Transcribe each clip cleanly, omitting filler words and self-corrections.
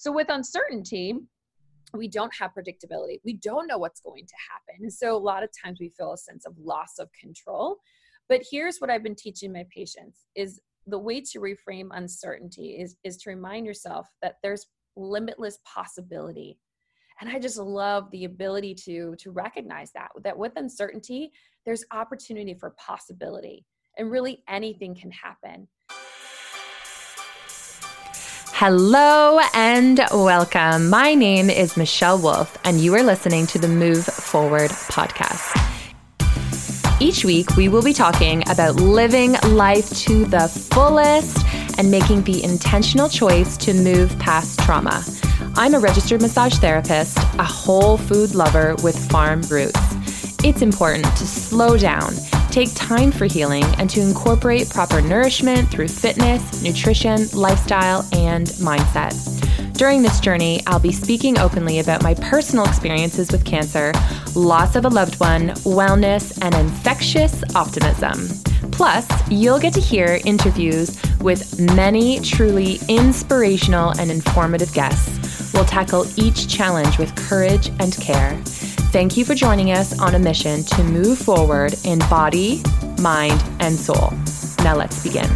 So with uncertainty, we don't have predictability. We don't know what's going to happen. And so a lot of times we feel a sense of loss of control. But here's what I've been teaching my patients is the way to reframe uncertainty is to remind yourself that there's limitless possibility. And I just love the ability to recognize that with uncertainty, there's opportunity for possibility, and really anything can happen. Hello and welcome. My name is Michelle Wolf, and you are listening to the Move Forward podcast. Each week, we will be talking about living life to the fullest and making the intentional choice to move past trauma. I'm a registered massage therapist, a whole food lover with farm roots. It's important to slow down, take time for healing, and to incorporate proper nourishment through fitness, nutrition, lifestyle, and mindset. During this journey, I'll be speaking openly about my personal experiences with cancer, loss of a loved one, wellness, and infectious optimism. Plus, you'll get to hear interviews with many truly inspirational and informative guests. We'll tackle each challenge with courage and care. Thank you for joining us on a mission to move forward in body, mind, and soul. Now let's begin.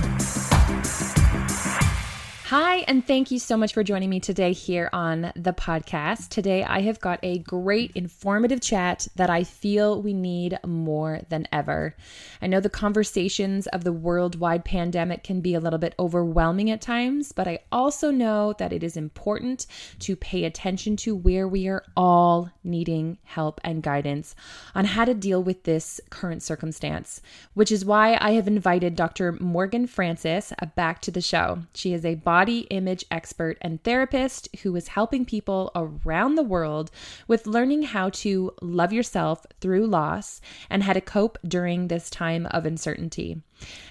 Hi, and thank you so much for joining me today here on the podcast. Today, I have got a great informative chat that I feel we need more than ever. I know the conversations of the worldwide pandemic can be a little bit overwhelming at times, but I also know that it is important to pay attention to where we are all needing help and guidance on how to deal with this current circumstance, which is why I have invited Dr. Morgan Francis back to the show. She is a body image expert and therapist who is helping people around the world with learning how to love yourself through loss and how to cope during this time of uncertainty.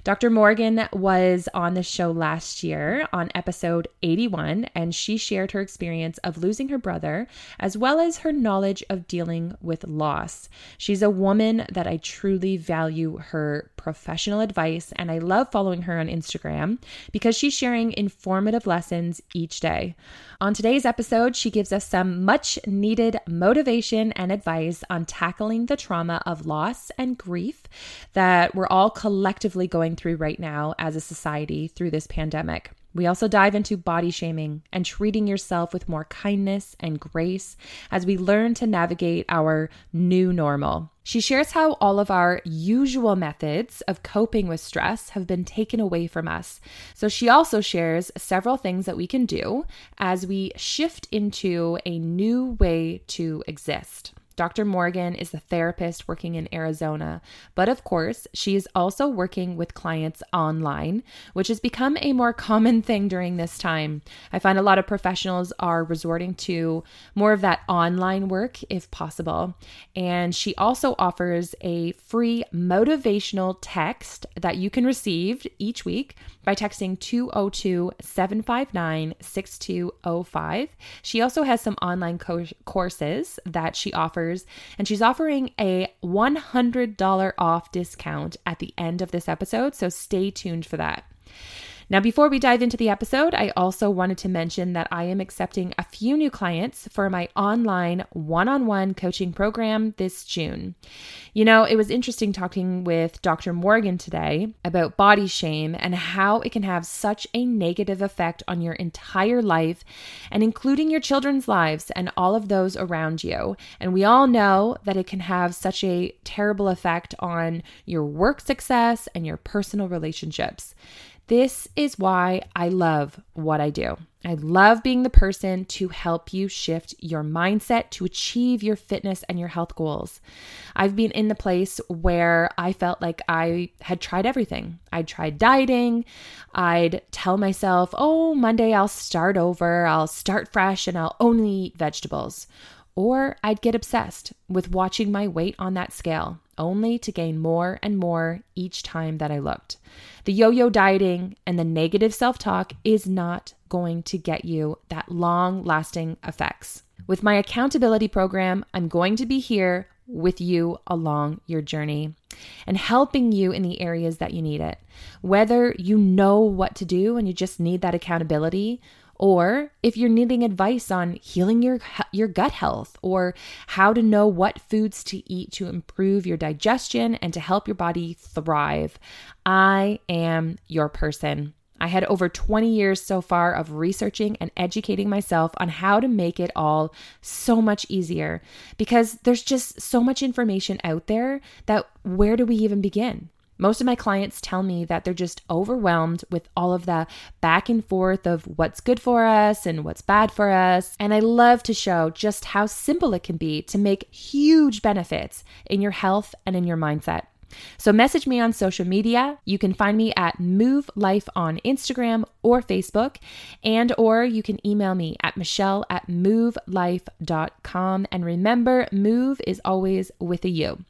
Dr. Morgan was on the show last year on episode 81, and she shared her experience of losing her brother, as well as her knowledge of dealing with loss. She's a woman that I truly value her professional advice, and I love following her on Instagram because she's sharing informative lessons each day. On today's episode, she gives us some much needed motivation and advice on tackling the trauma of loss and grief that we're all collectively going through right now as a society through this pandemic. We also dive into body shaming and treating yourself with more kindness and grace as we learn to navigate our new normal. She shares how all of our usual methods of coping with stress have been taken away from us. So she also shares several things that we can do as we shift into a new way to exist. Dr. Morgan is a therapist working in Arizona, but of course, she is also working with clients online, which has become a more common thing during this time. I find a lot of professionals are resorting to more of that online work if possible. And she also offers a free motivational text that you can receive each week by texting 202-759-6205. She also has some online courses that she offers. And she's offering a $100 off discount at the end of this episode, so stay tuned for that. Now, before we dive into the episode, I also wanted to mention that I am accepting a few new clients for my online one-on-one coaching program this June. You know, it was interesting talking with Dr. Morgan today about body shame and how it can have such a negative effect on your entire life and including your children's lives and all of those around you. And we all know that it can have such a terrible effect on your work success and your personal relationships. This is why I love what I do. I love being the person to help you shift your mindset to achieve your fitness and your health goals. I've been in the place where I felt like I had tried everything. I'd tried dieting. I'd tell myself, oh, Monday I'll start over. I'll start fresh and I'll only eat vegetables. Or I'd get obsessed with watching my weight on that scale, only to gain more and more each time that I looked. The yo-yo dieting and the negative self-talk is not going to get you that long-lasting effects. With my accountability program, I'm going to be here with you along your journey and helping you in the areas that you need it. Whether you know what to do and you just need that accountability, Or if you're needing advice on healing your gut health or how to know what foods to eat to improve your digestion and to help your body thrive, I am your person. I had over 20 years so far of researching and educating myself on how to make it all so much easier, because there's just so much information out there that where do we even begin? Most of my clients tell me that they're just overwhelmed with all of the back and forth of what's good for us and what's bad for us. And I love to show just how simple it can be to make huge benefits in your health and in your mindset. So message me on social media. You can find me at Move Life on Instagram or Facebook, and or you can email me at michelle@movelife.com. And remember, move is always with a U.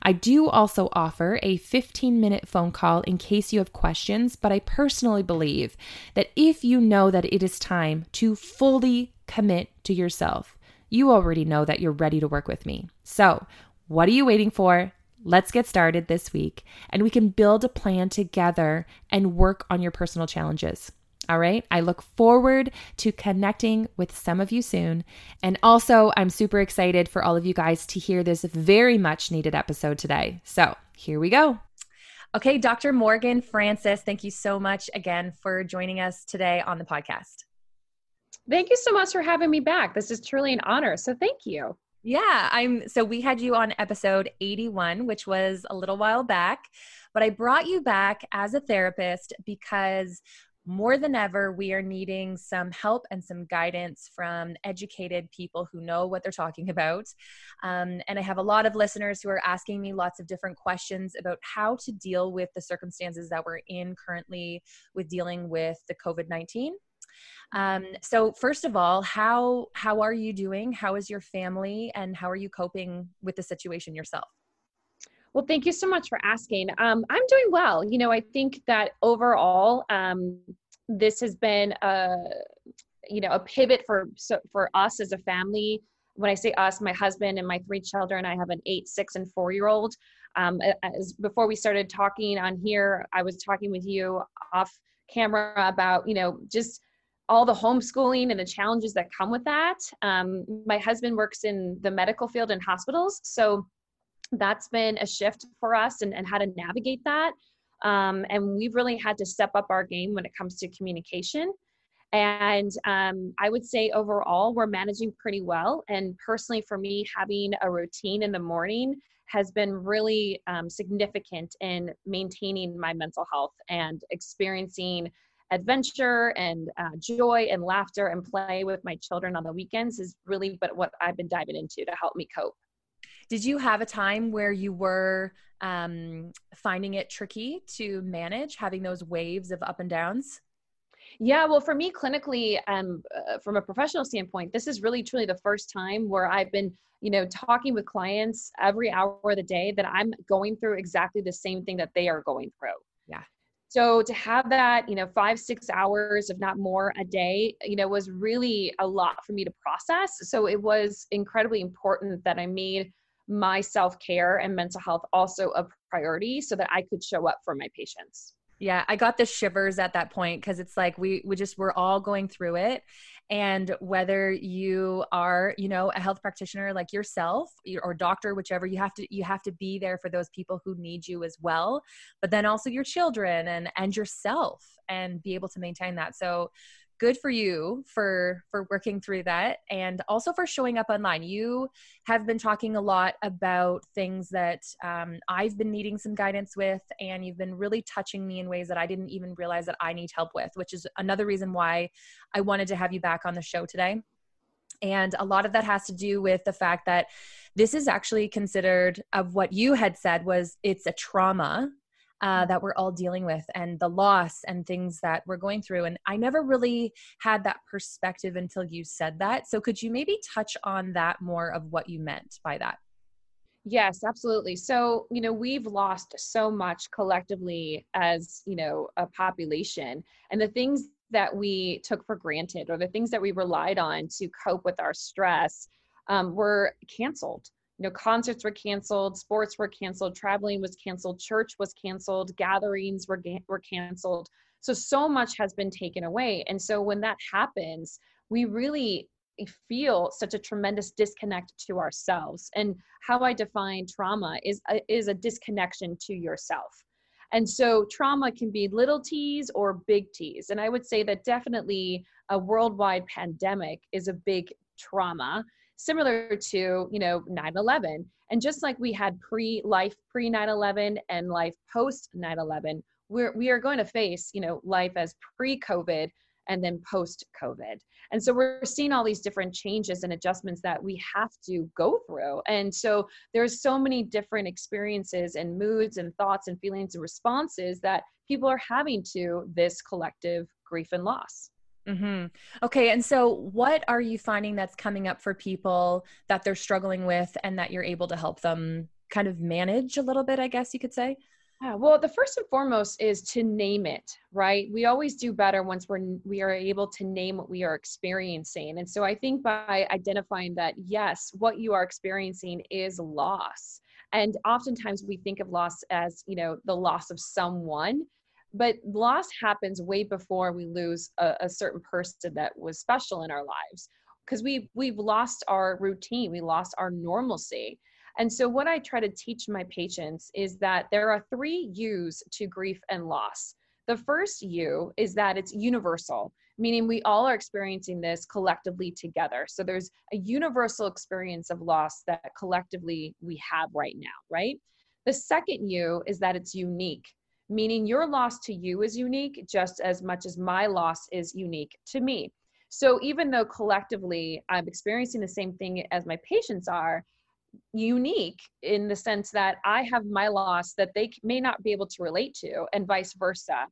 I do also offer a 15-minute phone call in case you have questions, but I personally believe that if you know that it is time to fully commit to yourself, you already know that you're ready to work with me. So what are you waiting for? Let's get started this week, and we can build a plan together and work on your personal challenges. All right. I look forward to connecting with some of you soon. And also, I'm super excited for all of you guys to hear this very much needed episode today. So here we go. Okay. Dr. Morgan Francis, thank you so much again for joining us today on the podcast. Thank you so much for having me back. This is truly an honor. So thank you. Yeah, so we had you on episode 81, which was a little while back, but I brought you back as a therapist because more than ever, we are needing some help and some guidance from educated people who know what they're talking about. And I have a lot of listeners who are asking me lots of different questions about how to deal with the circumstances that we're in currently with dealing with the COVID-19. So first of all, how are you doing? How is your family, and how are you coping with the situation yourself? Well, thank you so much for asking. I'm doing well. You know, I think that overall, this has been a pivot for us as a family. When I say us, my husband and my three children, I have an 8, 6, and 4-year-old. As before we started talking on here, I was talking with you off camera about, just all the homeschooling and the challenges that come with that. My husband works in the medical field in hospitals. So that's been a shift for us and how to navigate that. And we've really had to step up our game when it comes to communication. And I would say overall, we're managing pretty well. And personally for me, having a routine in the morning has been really significant in maintaining my mental health and experiencing adventure and joy and laughter and play with my children on the weekends is really what I've been diving into to help me cope. Did you have a time where you were finding it tricky to manage having those waves of up and downs? Yeah, well, for me clinically, from a professional standpoint, this is really truly the first time where I've been, talking with clients every hour of the day that I'm going through exactly the same thing that they are going through. Yeah. So to have that, 5-6 hours, if not more a day, was really a lot for me to process. So it was incredibly important that I made my self-care and mental health also a priority so that I could show up for my patients. Yeah. I got the shivers at that point, because it's like, we're all going through it. And whether you are, a health practitioner like yourself or doctor, whichever, you have to be there for those people who need you as well, but then also your children and yourself, and be able to maintain that. So good for you for working through that, and also for showing up online. You have been talking a lot about things that I've been needing some guidance with, and you've been really touching me in ways that I didn't even realize that I need help with, which is another reason why I wanted to have you back on the show today. And a lot of that has to do with the fact that this is actually considered, of what you had said was, it's a trauma that we're all dealing with, and the loss and things that we're going through. And I never really had that perspective until you said that. So could you maybe touch on that more, of what you meant by that? Yes, absolutely. So, we've lost so much collectively as, a population, and the things that we took for granted, or the things that we relied on to cope with our stress, were canceled. Concerts were canceled, sports were canceled, traveling was canceled, church was canceled, gatherings were canceled. So much has been taken away. And so when that happens, we really feel such a tremendous disconnect to ourselves. And how I define trauma is a disconnection to yourself. And so trauma can be little T's or big T's. And I would say that definitely a worldwide pandemic is a big trauma, similar to, 9/11. And just like we had life pre 9/11 and life post 9/11, we are going to face, life as pre-COVID and then post-COVID. And so we're seeing all these different changes and adjustments that we have to go through. And so there's so many different experiences and moods and thoughts and feelings and responses that people are having to this collective grief and loss. Mm-hmm. Okay. And so what are you finding that's coming up for people that they're struggling with and that you're able to help them kind of manage a little bit, I guess you could say? Yeah, well, the first and foremost is to name it, right? We always do better once we are able to name what we are experiencing. And so I think by identifying that, yes, what you are experiencing is loss. And oftentimes we think of loss as, the loss of someone, but loss happens way before we lose a certain person that was special in our lives, because we've lost our routine, we lost our normalcy. And so what I try to teach my patients is that there are 3 U's to grief and loss. The first U is that it's universal, meaning we all are experiencing this collectively together. So there's a universal experience of loss that collectively we have right now, right? The second U is that it's unique, meaning your loss to you is unique just as much as my loss is unique to me. So even though collectively I'm experiencing the same thing as my patients are, unique in the sense that I have my loss that they may not be able to relate to, and vice versa.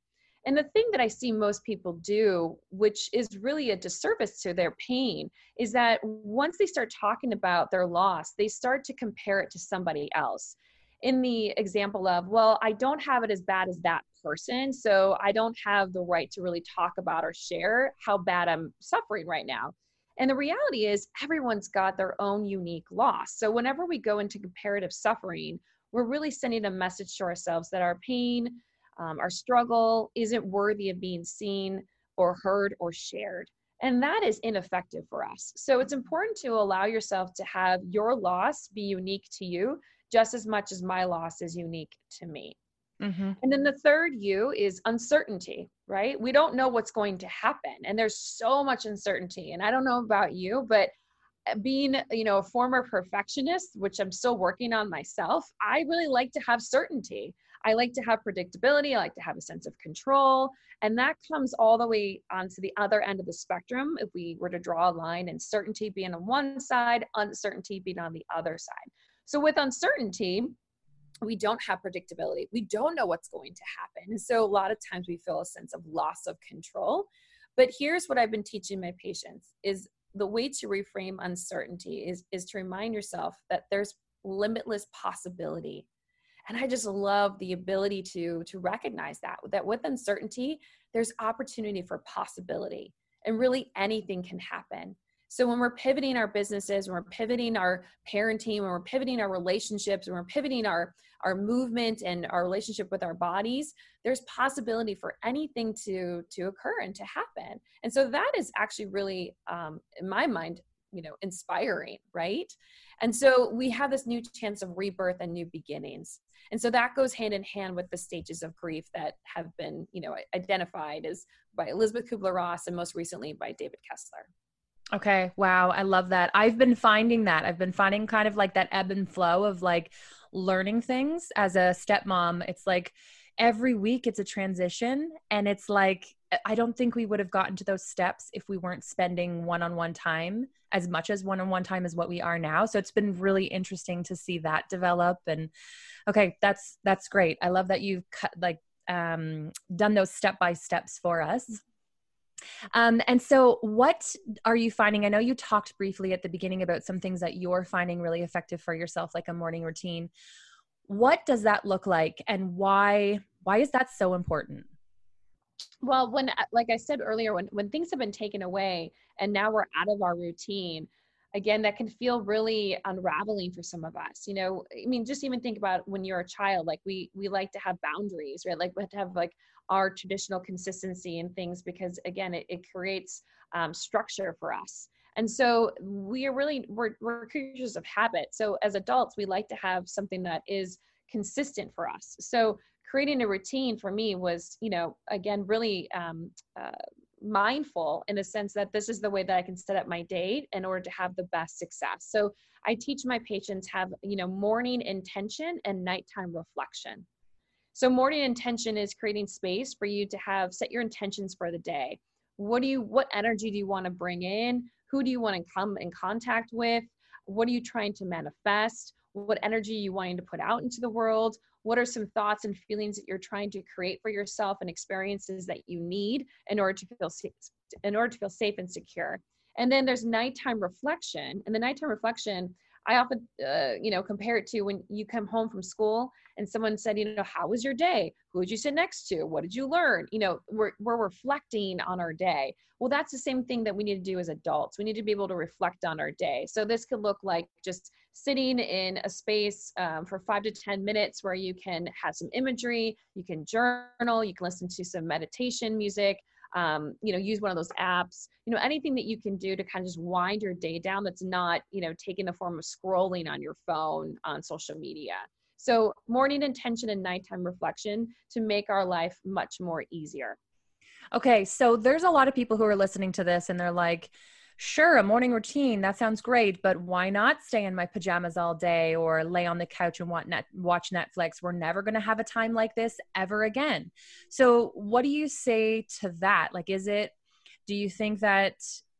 And the thing that I see most people do, which is really a disservice to their pain, is that once they start talking about their loss, they start to compare it to somebody else. In the example of, well, I don't have it as bad as that person, so I don't have the right to really talk about or share how bad I'm suffering right now. And the reality is everyone's got their own unique loss. So whenever we go into comparative suffering, we're really sending a message to ourselves that our pain, our struggle isn't worthy of being seen or heard or shared. And that is ineffective for us. So it's important to allow yourself to have your loss be unique to you just as much as my loss is unique to me. Mm-hmm. And then the third U is uncertainty, right? We don't know what's going to happen. And there's so much uncertainty. And I don't know about you, but being, a former perfectionist, which I'm still working on myself, I really like to have certainty. I like to have predictability. I like to have a sense of control. And that comes all the way onto the other end of the spectrum. If we were to draw a line, and certainty being on one side, uncertainty being on the other side. So with uncertainty, we don't have predictability. We don't know what's going to happen. And so a lot of times we feel a sense of loss of control. But here's what I've been teaching my patients is the way to reframe uncertainty is to remind yourself that there's limitless possibility. And I just love the ability to recognize that with uncertainty, there's opportunity for possibility, and really anything can happen. So when we're pivoting our businesses, when we're pivoting our parenting, when we're pivoting our relationships, when we're pivoting our movement and our relationship with our bodies, there's possibility for anything to occur and to happen. And so that is actually really, in my mind, inspiring, right? And so we have this new chance of rebirth and new beginnings. And so that goes hand in hand with the stages of grief that have been, identified as by Elizabeth Kübler-Ross and most recently by David Kessler. Okay. Wow. I love that. I've been finding kind of like that ebb and flow of like learning things as a stepmom. It's like every week it's a transition, and it's like, I don't think we would have gotten to those steps if we weren't spending one-on-one time as much as one-on-one time as what we are now. So it's been really interesting to see that develop. And okay, that's great. I love that you've done those step-by-steps for us. And so what are you finding? I know you talked briefly at the beginning about some things that you're finding really effective for yourself, like a morning routine. What does that look like, and why is that so important? Well, like I said earlier, when things have been taken away and now we're out of our routine, again, that can feel really unraveling for some of us. Just even think about when you're a child, like we like to have boundaries, right? Like we have to have like our traditional consistency in things, because again, it creates structure for us. And so we're creatures of habit. So as adults, we like to have something that is consistent for us. So creating a routine for me was, again, really mindful in the sense that this is the way that I can set up my day in order to have the best success. So I teach my patients have, morning intention and nighttime reflection. So morning intention is creating space for you to set your intentions for the day. What energy do you want to bring in? Who do you want to come in contact with? What are you trying to manifest? What energy are you wanting to put out into the world? What are some thoughts and feelings that you're trying to create for yourself and experiences that you need in order to feel safe, and secure? And then there's nighttime reflection. And the nighttime reflection, I often, compare it to when you come home from school and someone said, how was your day? Who did you sit next to? What did you learn? We're reflecting on our day. Well, that's the same thing that we need to do as adults. We need to be able to reflect on our day. So this could look like just sitting in a space for 5 to 10 minutes where you can have some imagery, you can journal, you can listen to some meditation music, use one of those apps, anything that you can do to kind of just wind your day down that's not, taking the form of scrolling on your phone on social media. So morning intention and nighttime reflection to make our life much more easier. Okay. So there's a lot of people who are listening to this and they're like, sure, a morning routine, that sounds great, but why not stay in my pajamas all day or lay on the couch and watch Netflix? We're never going to have a time like this ever again. So what do you say to that? Like, do you think that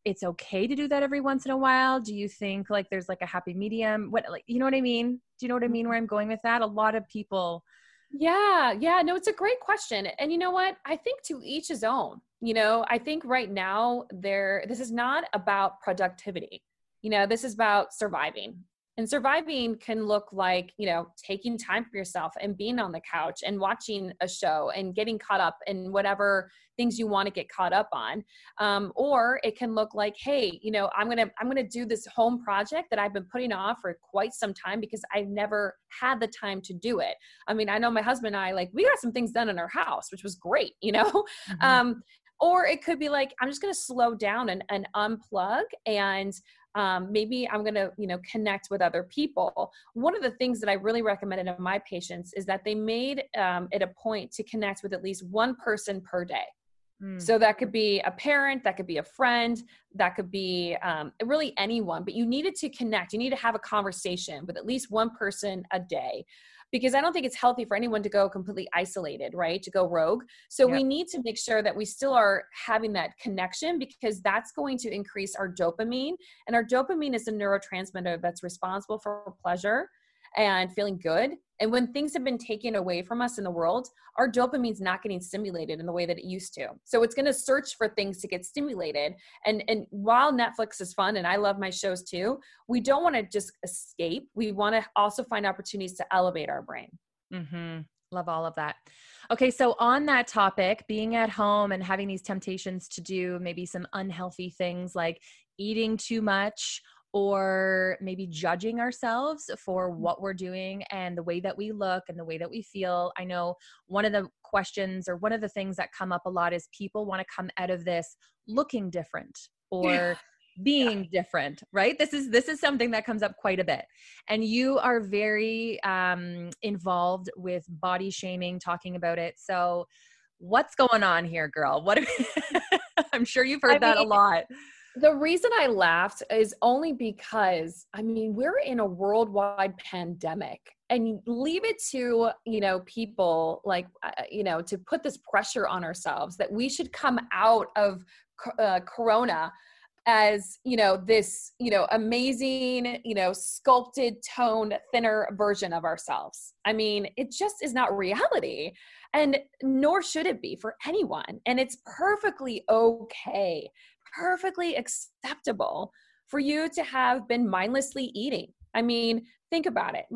it's okay to do that every once in a while? Do you think like there's like a happy medium? You know what I mean? Do you know what I mean where I'm going with that? A lot of people. Yeah. No, it's a great question. And you know what? I think to each his own. I think right now this is not about productivity. This is about surviving, and surviving can look like, taking time for yourself and being on the couch and watching a show and getting caught up in whatever things you want to get caught up on. Or it can look like, hey, I'm going to do this home project that I've been putting off for quite some time because I've never had the time to do it. I mean, I know my husband and I, we got some things done in our house, which was great, Mm-hmm. Or it could be like, I'm just going to slow down and unplug, and maybe I'm going to, connect with other people. One of the things that I really recommended to my patients is that they made it a point to connect with at least one person per day. Mm. So that could be a parent, that could be a friend, that could be really anyone, but you needed to connect. You need to have a conversation with at least one person a day, because I don't think it's healthy for anyone to go completely isolated, right? To go rogue. So yep. We need to make sure that we still are having that connection, because that's going to increase our dopamine. And our dopamine is a neurotransmitter that's responsible for pleasure and feeling good. And when things have been taken away from us in the world, our dopamine's not getting stimulated in the way that it used to. So it's going to search for things to get stimulated. And while Netflix is fun, and I love my shows too, we don't want to just escape. We want to also find opportunities to elevate our brain. Mm-hmm. Love all of that. Okay. So on that topic, being at home and having these temptations to do maybe some unhealthy things like eating too much, or maybe judging ourselves for what we're doing and the way that we look and the way that we feel. I know one of the questions or one of the things that come up a lot is people want to come out of this looking different or being different, right? This is something that comes up quite a bit. And you are very involved with body shaming, talking about it. So what's going on here, girl? I'm sure you've heard that a lot. The reason I laughed is only because, we're in a worldwide pandemic, and leave it to, people to put this pressure on ourselves that we should come out of Corona as, this, amazing, sculpted, toned, thinner version of ourselves. It just is not reality, and nor should it be for anyone. And it's perfectly okay, perfectly acceptable for you to have been mindlessly eating. Think about it.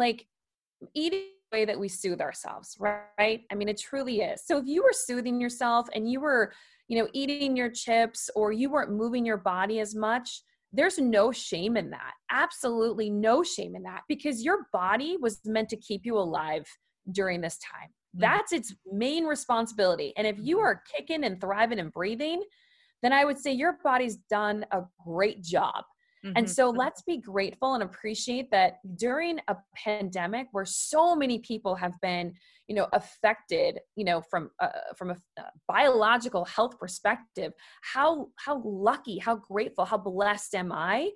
Eating the way that we soothe ourselves, right? It truly is. So if you were soothing yourself and you were, eating your chips, or you weren't moving your body as much, there's no shame in that. Absolutely no shame in that, because your body was meant to keep you alive during this time. That's its main responsibility. And if you are kicking and thriving and breathing, then I would say your body's done a great job. Mm-hmm. And so let's be grateful and appreciate that during a pandemic where so many people have been, you know, affected, you know, from a biological health perspective, how lucky, how grateful, how blessed am I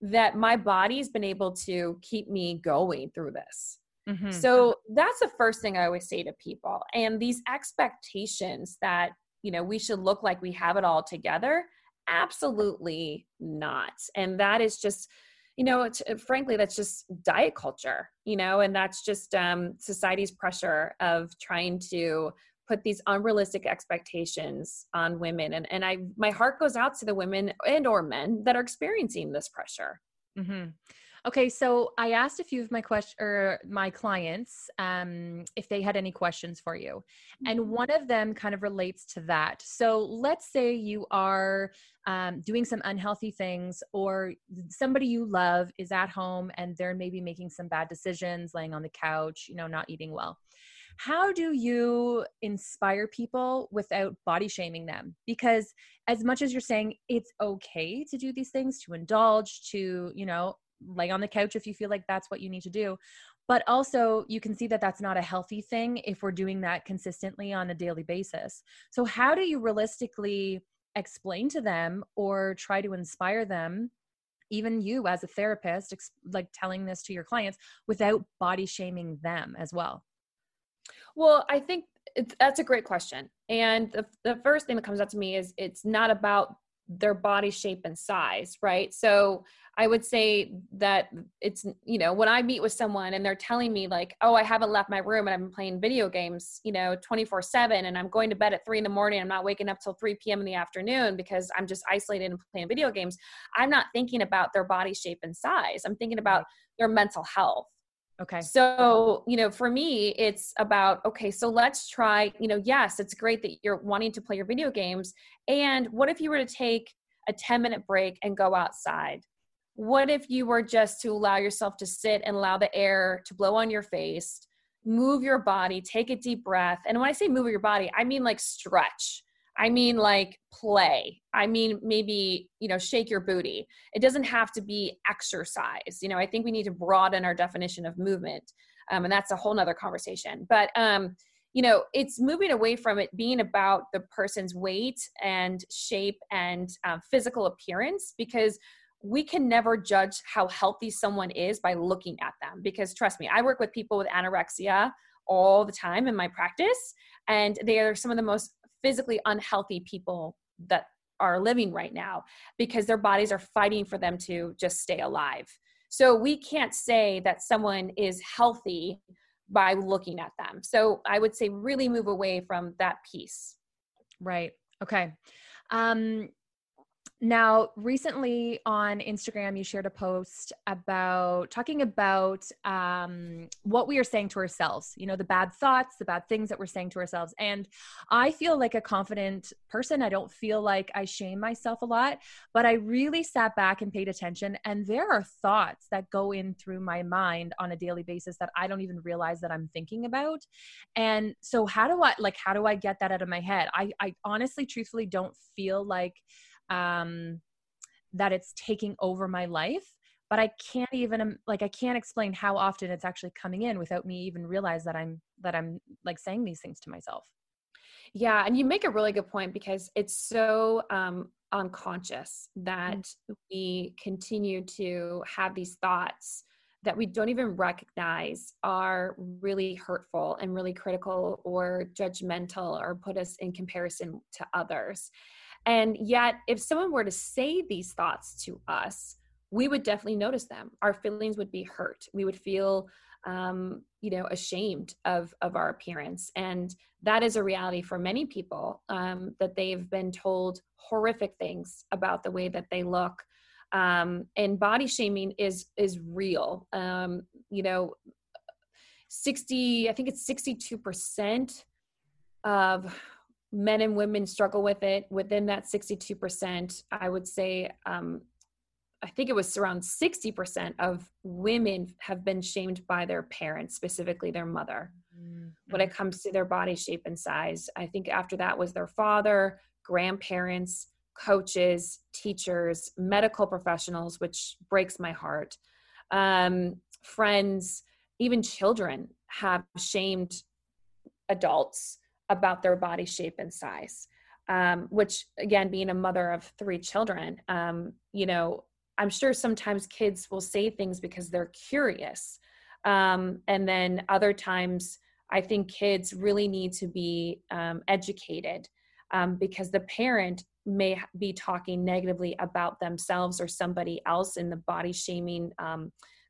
that my body's been able to keep me going through this. Mm-hmm. So that's the first thing I always say to people. And these expectations that, you know, we should look like we have it all together. Absolutely not. And that is just, you know, it's, frankly, that's just diet culture, you know, and that's just society's pressure of trying to put these unrealistic expectations on women. And I, my heart goes out to the women and or men that are experiencing this pressure. Mm-hmm. Okay. So I asked a few of my clients, if they had any questions for you, and one of them kind of relates to that. So let's say you are, doing some unhealthy things, or somebody you love is at home and they're maybe making some bad decisions, laying on the couch, you know, not eating well. How do you inspire people without body shaming them? Because as much as you're saying it's okay to do these things, to indulge, to, you know, lay on the couch if you feel like that's what you need to do. But also you can see that that's not a healthy thing if we're doing that consistently on a daily basis. So how do you realistically explain to them or try to inspire them, even you as a therapist, like telling this to your clients without body shaming them as well? Well, I think that's a great question. And the first thing that comes up to me is it's not about their body shape and size, right? So I would say that it's, you know, when I meet with someone and they're telling me like, oh, I haven't left my room and I've been playing video games, you know, 24/7, and I'm going to bed at 3 a.m. I'm not waking up till 3 p.m. in the afternoon because I'm just isolated and playing video games. I'm not thinking about their body shape and size. I'm thinking about their mental health. Okay. So, you know, for me, it's about, okay, so let's try, you know, yes, it's great that you're wanting to play your video games. And what if you were to take a 10-minute break and go outside? What if you were just to allow yourself to sit and allow the air to blow on your face, move your body, take a deep breath. And when I say move your body, I mean like stretch. I mean like play. I mean maybe, you know, shake your booty. It doesn't have to be exercise. You know, I think we need to broaden our definition of movement. And that's a whole nother conversation. But, you know, it's moving away from it being about the person's weight and shape and physical appearance, because we can never judge how healthy someone is by looking at them. Because trust me, I work with people with anorexia all the time in my practice, and they are some of the most physically unhealthy people that are living right now because their bodies are fighting for them to just stay alive. So we can't say that someone is healthy by looking at them. So I would say really move away from that piece. Right. Okay. Now, recently on Instagram, you shared a post about talking about what we are saying to ourselves, you know, the bad thoughts, the bad things that we're saying to ourselves. And I feel like a confident person. I don't feel like I shame myself a lot, but I really sat back and paid attention. And there are thoughts that go in through my mind on a daily basis that I don't even realize that I'm thinking about. And so how do I get that out of my head? I honestly, truthfully don't feel like that it's taking over my life, but I can't explain how often it's actually coming in without me even realize that I'm like saying these things to myself. Yeah. And you make a really good point because it's so, unconscious that we continue to have these thoughts that we don't even recognize are really hurtful and really critical or judgmental or put us in comparison to others. And yet, if someone were to say these thoughts to us, we would definitely notice them. Our feelings would be hurt. We would feel, you know, ashamed of our appearance. And that is a reality for many people, that they've been told horrific things about the way that they look. And body shaming is real. You know, 62% of men and women struggle with it. Within that 62%, I would say, I think it was around 60% of women have been shamed by their parents, specifically their mother. when it comes to their body shape and size. I think after that was their father, grandparents, coaches, teachers, medical professionals, which breaks my heart. Friends, even children have shamed adults about their body shape and size, which again, being a mother of three children, I'm sure sometimes kids will say things because they're curious. And then other times I think kids really need to be educated because the parent may be talking negatively about themselves or somebody else in the body shaming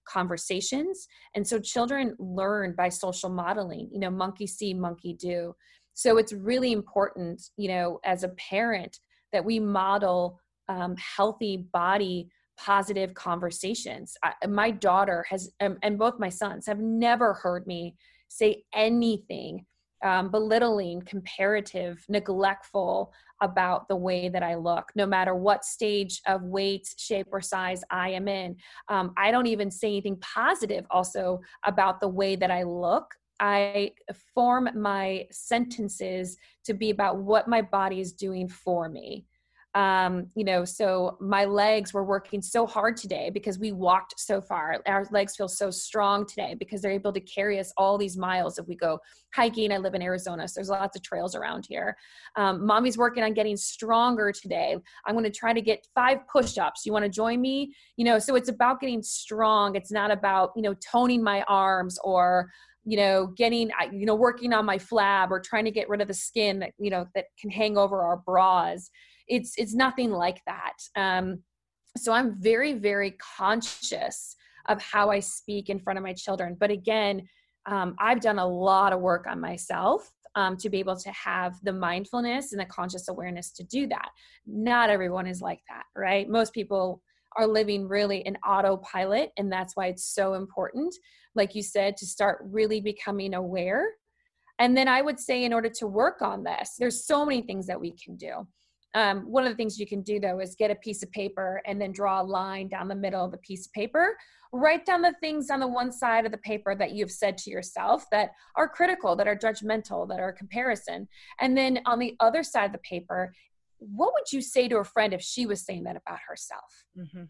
conversations. And so children learn by social modeling, monkey see, monkey do. So it's really important, as a parent that we model healthy body positive conversations. My daughter has, and both my sons have never heard me say anything belittling, comparative, neglectful about the way that I look, no matter what stage of weight, shape, or size I am in. I don't even say anything positive also about the way that I look. I form my sentences to be about what my body is doing for me. So my legs were working so hard today because we walked so far. Our legs feel so strong today because they're able to carry us all these miles if we go hiking. I live in Arizona, so there's lots of trails around here. Mommy's working on getting stronger today. I'm going to try to get 5 push-ups. You want to join me? So it's about getting strong. It's not about, toning my arms or, getting, working on my flab or trying to get rid of the skin that, that can hang over our bras. It's nothing like that. So I'm very, very conscious of how I speak in front of my children. But again, I've done a lot of work on myself to be able to have the mindfulness and the conscious awareness to do that. Not everyone is like that, right? Most people are living really in autopilot. And that's why it's so important, like you said, to start really becoming aware. And then I would say in order to work on this, there's so many things that we can do. One of the things you can do though is get a piece of paper and then draw a line down the middle of the piece of paper. Write down the things on the one side of the paper that you've said to yourself that are critical, that are judgmental, that are comparison. And then on the other side of the paper, what would you say to a friend if she was saying that about herself? Mm-hmm.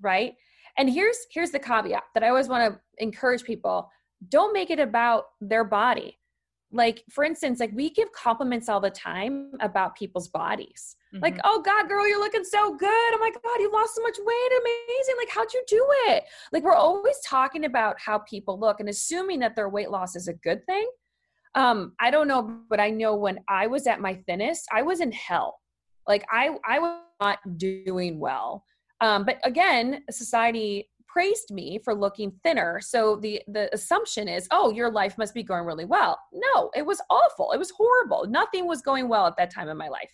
Right? And here's the caveat that I always want to encourage people. Don't make it about their body. Like, for instance, we give compliments all the time about people's bodies. Mm-hmm. Like, oh God, girl, you're looking so good. Oh my God, you lost so much weight. Amazing. Like, how'd you do it? Like, we're always talking about how people look and assuming that their weight loss is a good thing. I don't know, but I know when I was at my thinnest, I was in hell. Like I was not doing well. But again, society praised me for looking thinner. So the assumption is, oh, your life must be going really well. No, it was awful. It was horrible. Nothing was going well at that time in my life.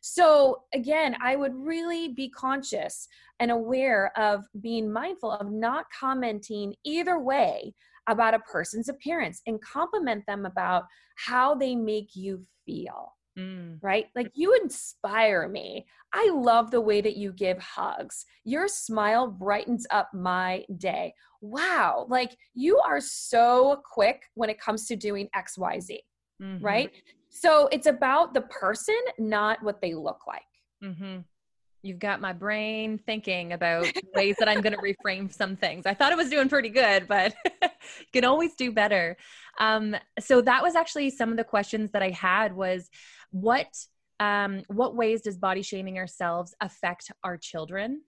So again, I would really be conscious and aware of being mindful of not commenting either way about a person's appearance and compliment them about how they make you feel. Right? Like, you inspire me. I love the way that you give hugs. Your smile brightens up my day. Wow. Like, you are so quick when it comes to doing X, Y, Z. Mm-hmm. Right? So it's about the person, not what they look like. Mm-hmm. You've got my brain thinking about ways that I'm going to reframe some things. I thought it was doing pretty good, but you can always do better. So that was actually some of the questions that I had was, what ways does body shaming ourselves affect our children?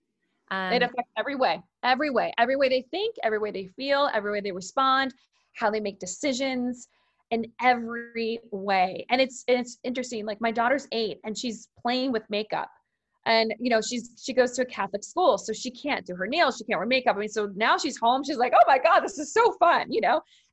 It affects every way they think, every way they feel, every way they respond, how they make decisions, in every way. And it's interesting. Like, my daughter's 8 and she's playing with makeup. And, she goes to a Catholic school, so she can't do her nails. She can't wear makeup. I mean, so now she's home. She's like, oh my God, this is so fun,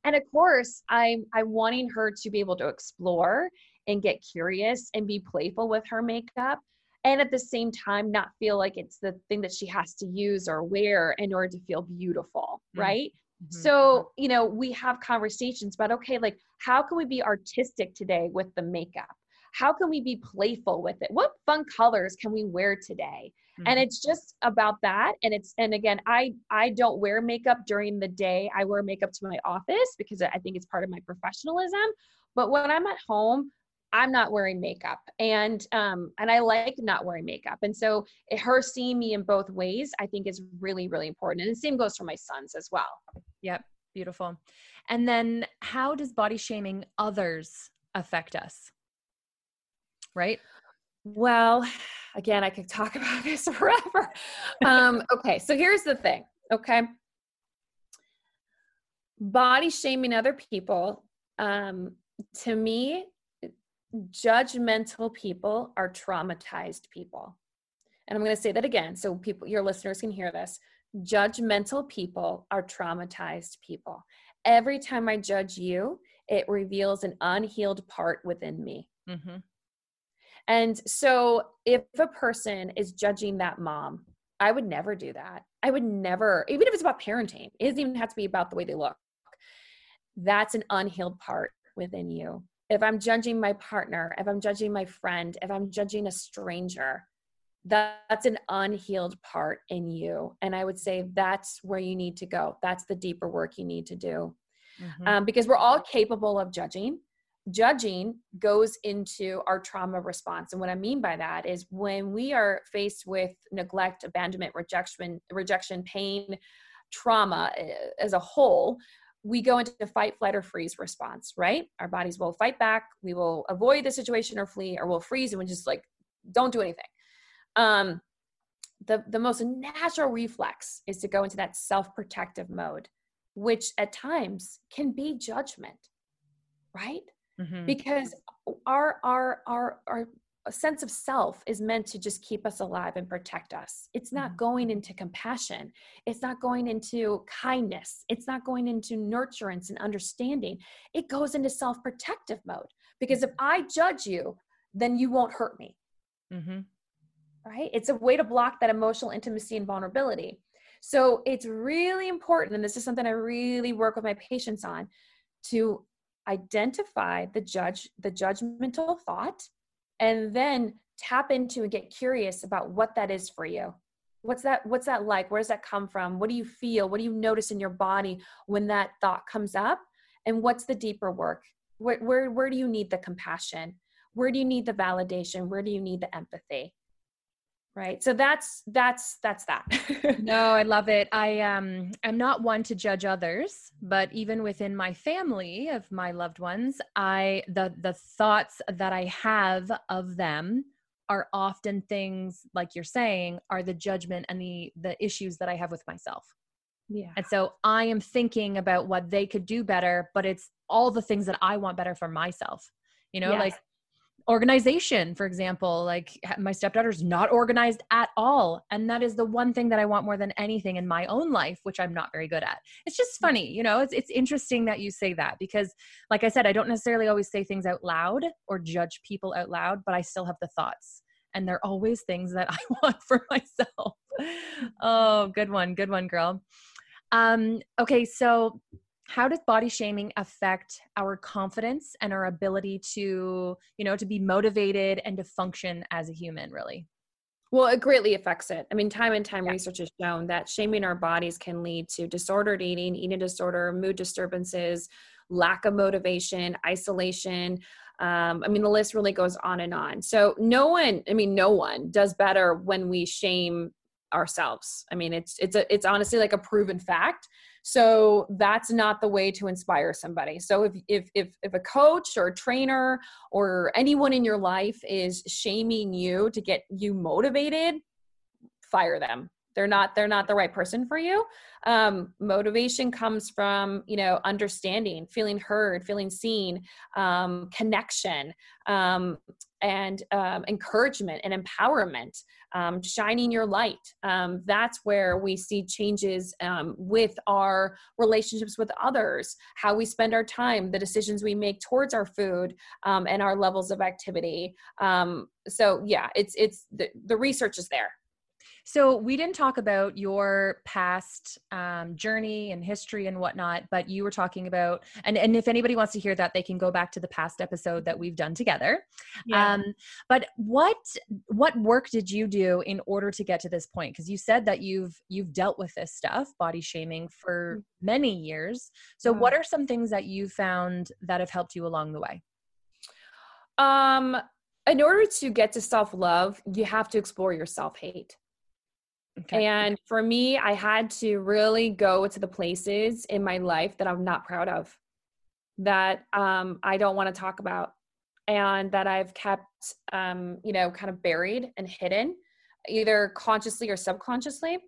And of course, I'm wanting her to be able to explore and get curious and be playful with her makeup. And at the same time, not feel like it's the thing that she has to use or wear in order to feel beautiful. Mm-hmm. Right. Mm-hmm. So, we have conversations about, okay, like, how can we be artistic today with the makeup? How can we be playful with it? What fun colors can we wear today? Mm-hmm. And it's just about that. And again, I don't wear makeup during the day. I wear makeup to my office because I think it's part of my professionalism, But when I'm at home, I'm not wearing makeup, and I like not wearing makeup. And so her seeing me in both ways, I think, is really, really important. And the same goes for my sons as well. Yep. Beautiful. And then how does body shaming others affect us? Right? Well, again, I could talk about this forever. Okay. So here's the thing. Okay. Body shaming other people, to me, judgmental people are traumatized people. And I'm going to say that again, so people, your listeners can hear this. Judgmental people are traumatized people. Every time I judge you, it reveals an unhealed part within me. Mm-hmm. And so if a person is judging that mom, I would never do that. I would never, even if it's about parenting, it doesn't even have to be about the way they look. That's an unhealed part within you. If I'm judging my partner, if I'm judging my friend, if I'm judging a stranger, that's an unhealed part in you. And I would say that's where you need to go. That's the deeper work you need to do. Mm-hmm. Because we're all capable of judging. Judging goes into our trauma response. And what I mean by that is when we are faced with neglect, abandonment, rejection, pain, trauma as a whole, we go into the fight, flight, or freeze response, right? Our bodies will fight back. We will avoid the situation or flee, or we'll freeze and we'll just like, don't do anything. The most natural reflex is to go into that self-protective mode, which at times can be judgment, right? Mm-hmm. Because our sense of self is meant to just keep us alive and protect us. It's not going into compassion. It's not going into kindness. It's not going into nurturance and understanding. It goes into self-protective mode, because if I judge you, then you won't hurt me. Mm-hmm. Right? It's a way to block that emotional intimacy and vulnerability. So it's really important, and this is something I really work with my patients on, to identify the judgmental thought, and then tap into and get curious about what that is for you. What's that like? Where does that come from? What do you feel? What do you notice in your body when that thought comes up? And what's the deeper work? Where do you need the compassion? Where do you need the validation? Where do you need the empathy? Right. So that's that. No, I love it. I'm not one to judge others, but even within my family of my loved ones, the thoughts that I have of them are often things like you're saying are the judgment and the issues that I have with myself. Yeah. And so I am thinking about what they could do better, but it's all the things that I want better for myself, you know, yes. Like organization, for example, like my stepdaughter's not organized at all. And that is the one thing that I want more than anything in my own life, which I'm not very good at. It's just funny. You know, it's interesting that you say that, because like I said, I don't necessarily always say things out loud or judge people out loud, but I still have the thoughts, and they're always things that I want for myself. Oh, good one. Good one, girl. Okay. So how does body shaming affect our confidence and our ability to, you know, to be motivated and to function as a human, really? Well, it greatly affects it. I mean, time and time research has shown that shaming our bodies can lead to disordered eating, eating disorder, mood disturbances, lack of motivation, isolation. I mean, the list really goes on and on. So no one does better when we shame ourselves. I mean, it's honestly like a proven fact. So that's not the way to inspire somebody. So if a coach or a trainer or anyone in your life is shaming you to get you motivated, fire them. They're not the right person for you. Motivation comes from, you know, understanding, feeling heard, feeling seen, connection, and encouragement and empowerment, shining your light. That's where we see changes with our relationships with others, how we spend our time, the decisions we make towards our food, and our levels of activity. So yeah, it's the research is there. So we didn't talk about your past journey and history and whatnot, but you were talking about, and if anybody wants to hear that, they can go back to the past episode that we've done together. Yeah. But what work did you do in order to get to this point? Because you said that you've dealt with this stuff, body shaming, for many years. So what are some things that you found that have helped you along the way? In order to get to self-love, you have to explore your self-hate. Okay. And for me, I had to really go to the places in my life that I'm not proud of, that I don't want to talk about, and that I've kept, kind of buried and hidden, either consciously or subconsciously.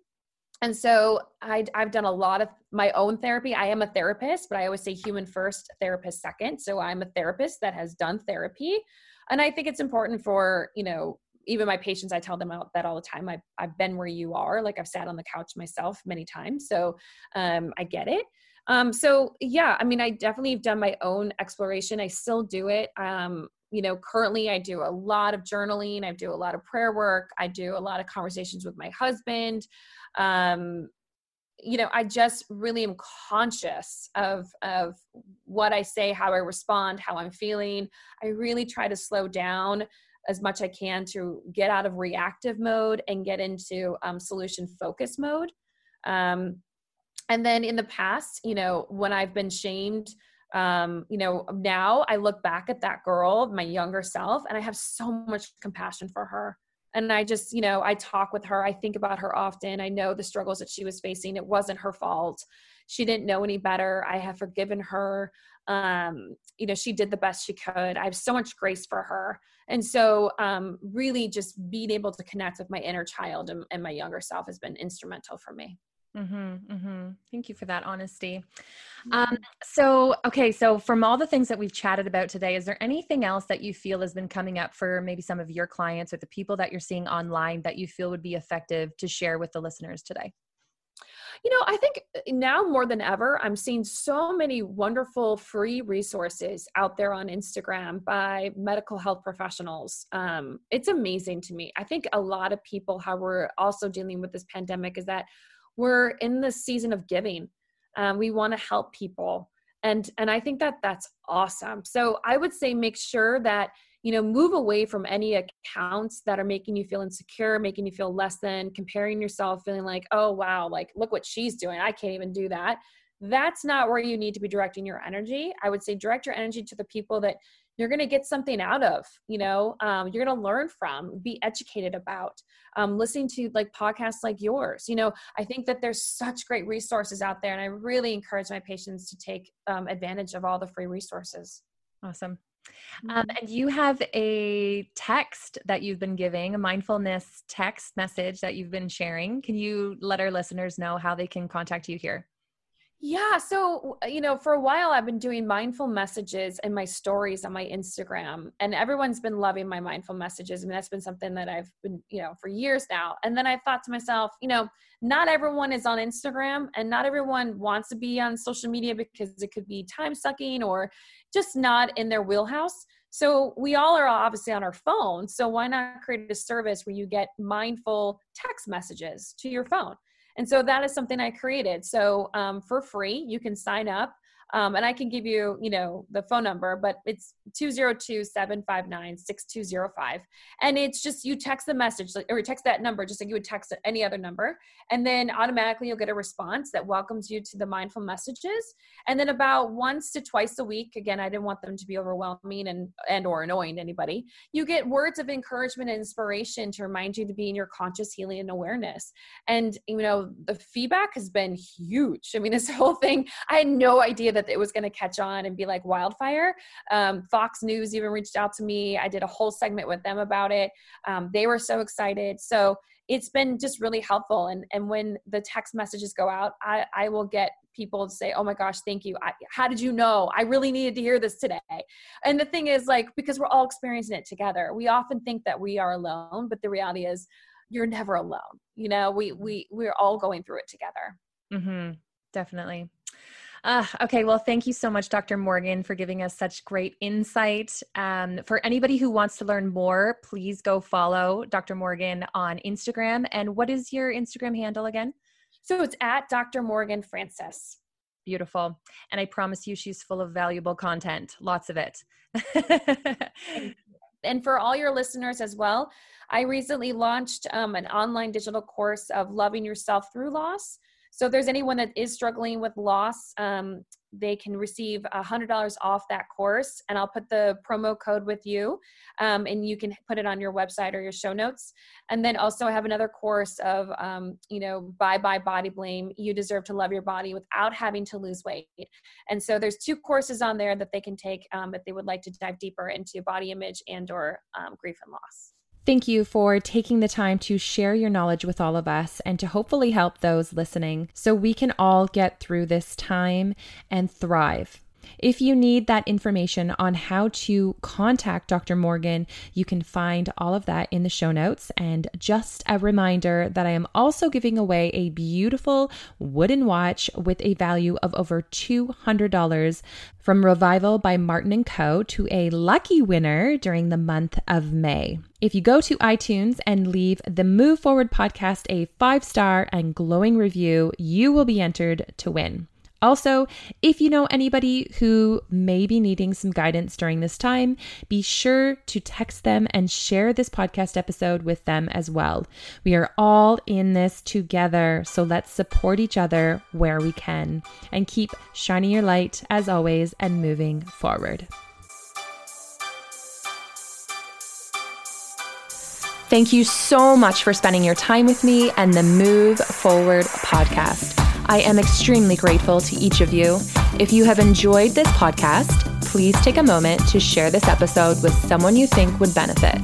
And so I've done a lot of my own therapy. I am a therapist, but I always say human first, therapist second. So I'm a therapist that has done therapy. And I think it's important for, even my patients, I tell them that all the time. I've been where you are. Like, I've sat on the couch myself many times. So I get it. I definitely have done my own exploration. I still do it. Currently I do a lot of journaling. I do a lot of prayer work. I do a lot of conversations with my husband. I just really am conscious of what I say, how I respond, how I'm feeling. I really try to slow down as much I can to get out of reactive mode and get into solution focus mode. And then in the past, when I've been shamed, now I look back at that girl, my younger self, and I have so much compassion for her. And I just, I talk with her. I think about her often. I know the struggles that she was facing. It wasn't her fault. She didn't know any better. I have forgiven her. She did the best she could. I have so much grace for her. And so really just being able to connect with my inner child and my younger self has been instrumental for me. Mm-hmm, mm-hmm. Thank you for that honesty. So from all the things that we've chatted about today, is there anything else that you feel has been coming up for maybe some of your clients or the people that you're seeing online that you feel would be effective to share with the listeners today? I think now more than ever, I'm seeing so many wonderful free resources out there on Instagram by medical health professionals. It's amazing to me. I think a lot of people, how we're also dealing with this pandemic, is that we're in the season of giving. We want to help people. And I think that that's awesome. So I would say, make sure that, move away from any accounts that are making you feel insecure, making you feel less than, comparing yourself, feeling like, oh, wow, like, look what she's doing. I can't even do that. That's not where you need to be directing your energy. I would say direct your energy to the people that you're going to get something out of, you're going to learn from, be educated about, listening to like podcasts like yours. I think that there's such great resources out there, and I really encourage my patients to take advantage of all the free resources. Awesome. And you have a text that you've been giving, a mindfulness text message that you've been sharing. Can you let our listeners know how they can contact you here? Yeah. So, for a while I've been doing mindful messages in my stories on my Instagram, and everyone's been loving my mindful messages. I mean, that's been something that I've been, for years now. And then I thought to myself, not everyone is on Instagram, and not everyone wants to be on social media because it could be time sucking or just not in their wheelhouse. So we all are obviously on our phone. So why not create a service where you get mindful text messages to your phone? And so that is something I created. So for free, you can sign up, and I can give you, the phone number, but it's 202-759-6205. And it's just, you text the message or text that number, just like you would text any other number. And then automatically you'll get a response that welcomes you to the mindful messages. And then about once to twice a week, again, I didn't want them to be overwhelming and or annoying anybody. You get words of encouragement and inspiration to remind you to be in your conscious healing and awareness. And, the feedback has been huge. I mean, this whole thing, I had no idea that it was going to catch on and be like wildfire. Fox News even reached out to me. I did a whole segment with them about it. They were so excited. So it's been just really helpful. And when the text messages go out, I will get people to say, oh my gosh, thank you. How did you know? I really needed to hear this today. And the thing is, like, because we're all experiencing it together, we often think that we are alone, but the reality is you're never alone. We're all going through it together. Mm-hmm. Definitely. Okay. Well, thank you so much, Dr. Morgan, for giving us such great insight. For anybody who wants to learn more, please go follow Dr. Morgan on Instagram. And what is your Instagram handle again? So it's at Dr. Morgan Francis. Beautiful. And I promise you, she's full of valuable content. Lots of it. And for all your listeners as well, I recently launched an online digital course of Loving Yourself Through Loss. So if there's anyone that is struggling with loss, they can receive $100 off that course, and I'll put the promo code with you, and you can put it on your website or your show notes. And then also I have another course of, Bye Bye Body Blame. You deserve to love your body without having to lose weight. And so there's two courses on there that they can take if they would like to dive deeper into body image and or grief and loss. Thank you for taking the time to share your knowledge with all of us and to hopefully help those listening so we can all get through this time and thrive. If you need that information on how to contact Dr. Morgan, you can find all of that in the show notes. And just a reminder that I am also giving away a beautiful wooden watch with a value of over $200 from Revival by Martin & Co. to a lucky winner during the month of May. If you go to iTunes and leave the Move Forward podcast a 5-star and glowing review, you will be entered to win. Also, if you know anybody who may be needing some guidance during this time, be sure to text them and share this podcast episode with them as well. We are all in this together, so let's support each other where we can and keep shining your light as always and moving forward. Thank you so much for spending your time with me and the Move Forward podcast. I am extremely grateful to each of you. If you have enjoyed this podcast, please take a moment to share this episode with someone you think would benefit.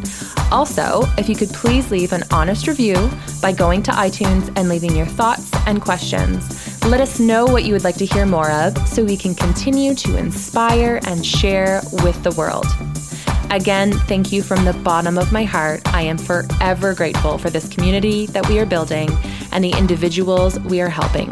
Also, if you could please leave an honest review by going to iTunes and leaving your thoughts and questions. Let us know what you would like to hear more of so we can continue to inspire and share with the world. Again, thank you from the bottom of my heart. I am forever grateful for this community that we are building and the individuals we are helping.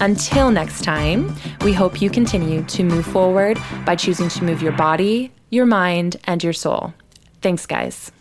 Until next time, we hope you continue to move forward by choosing to move your body, your mind, and your soul. Thanks, guys.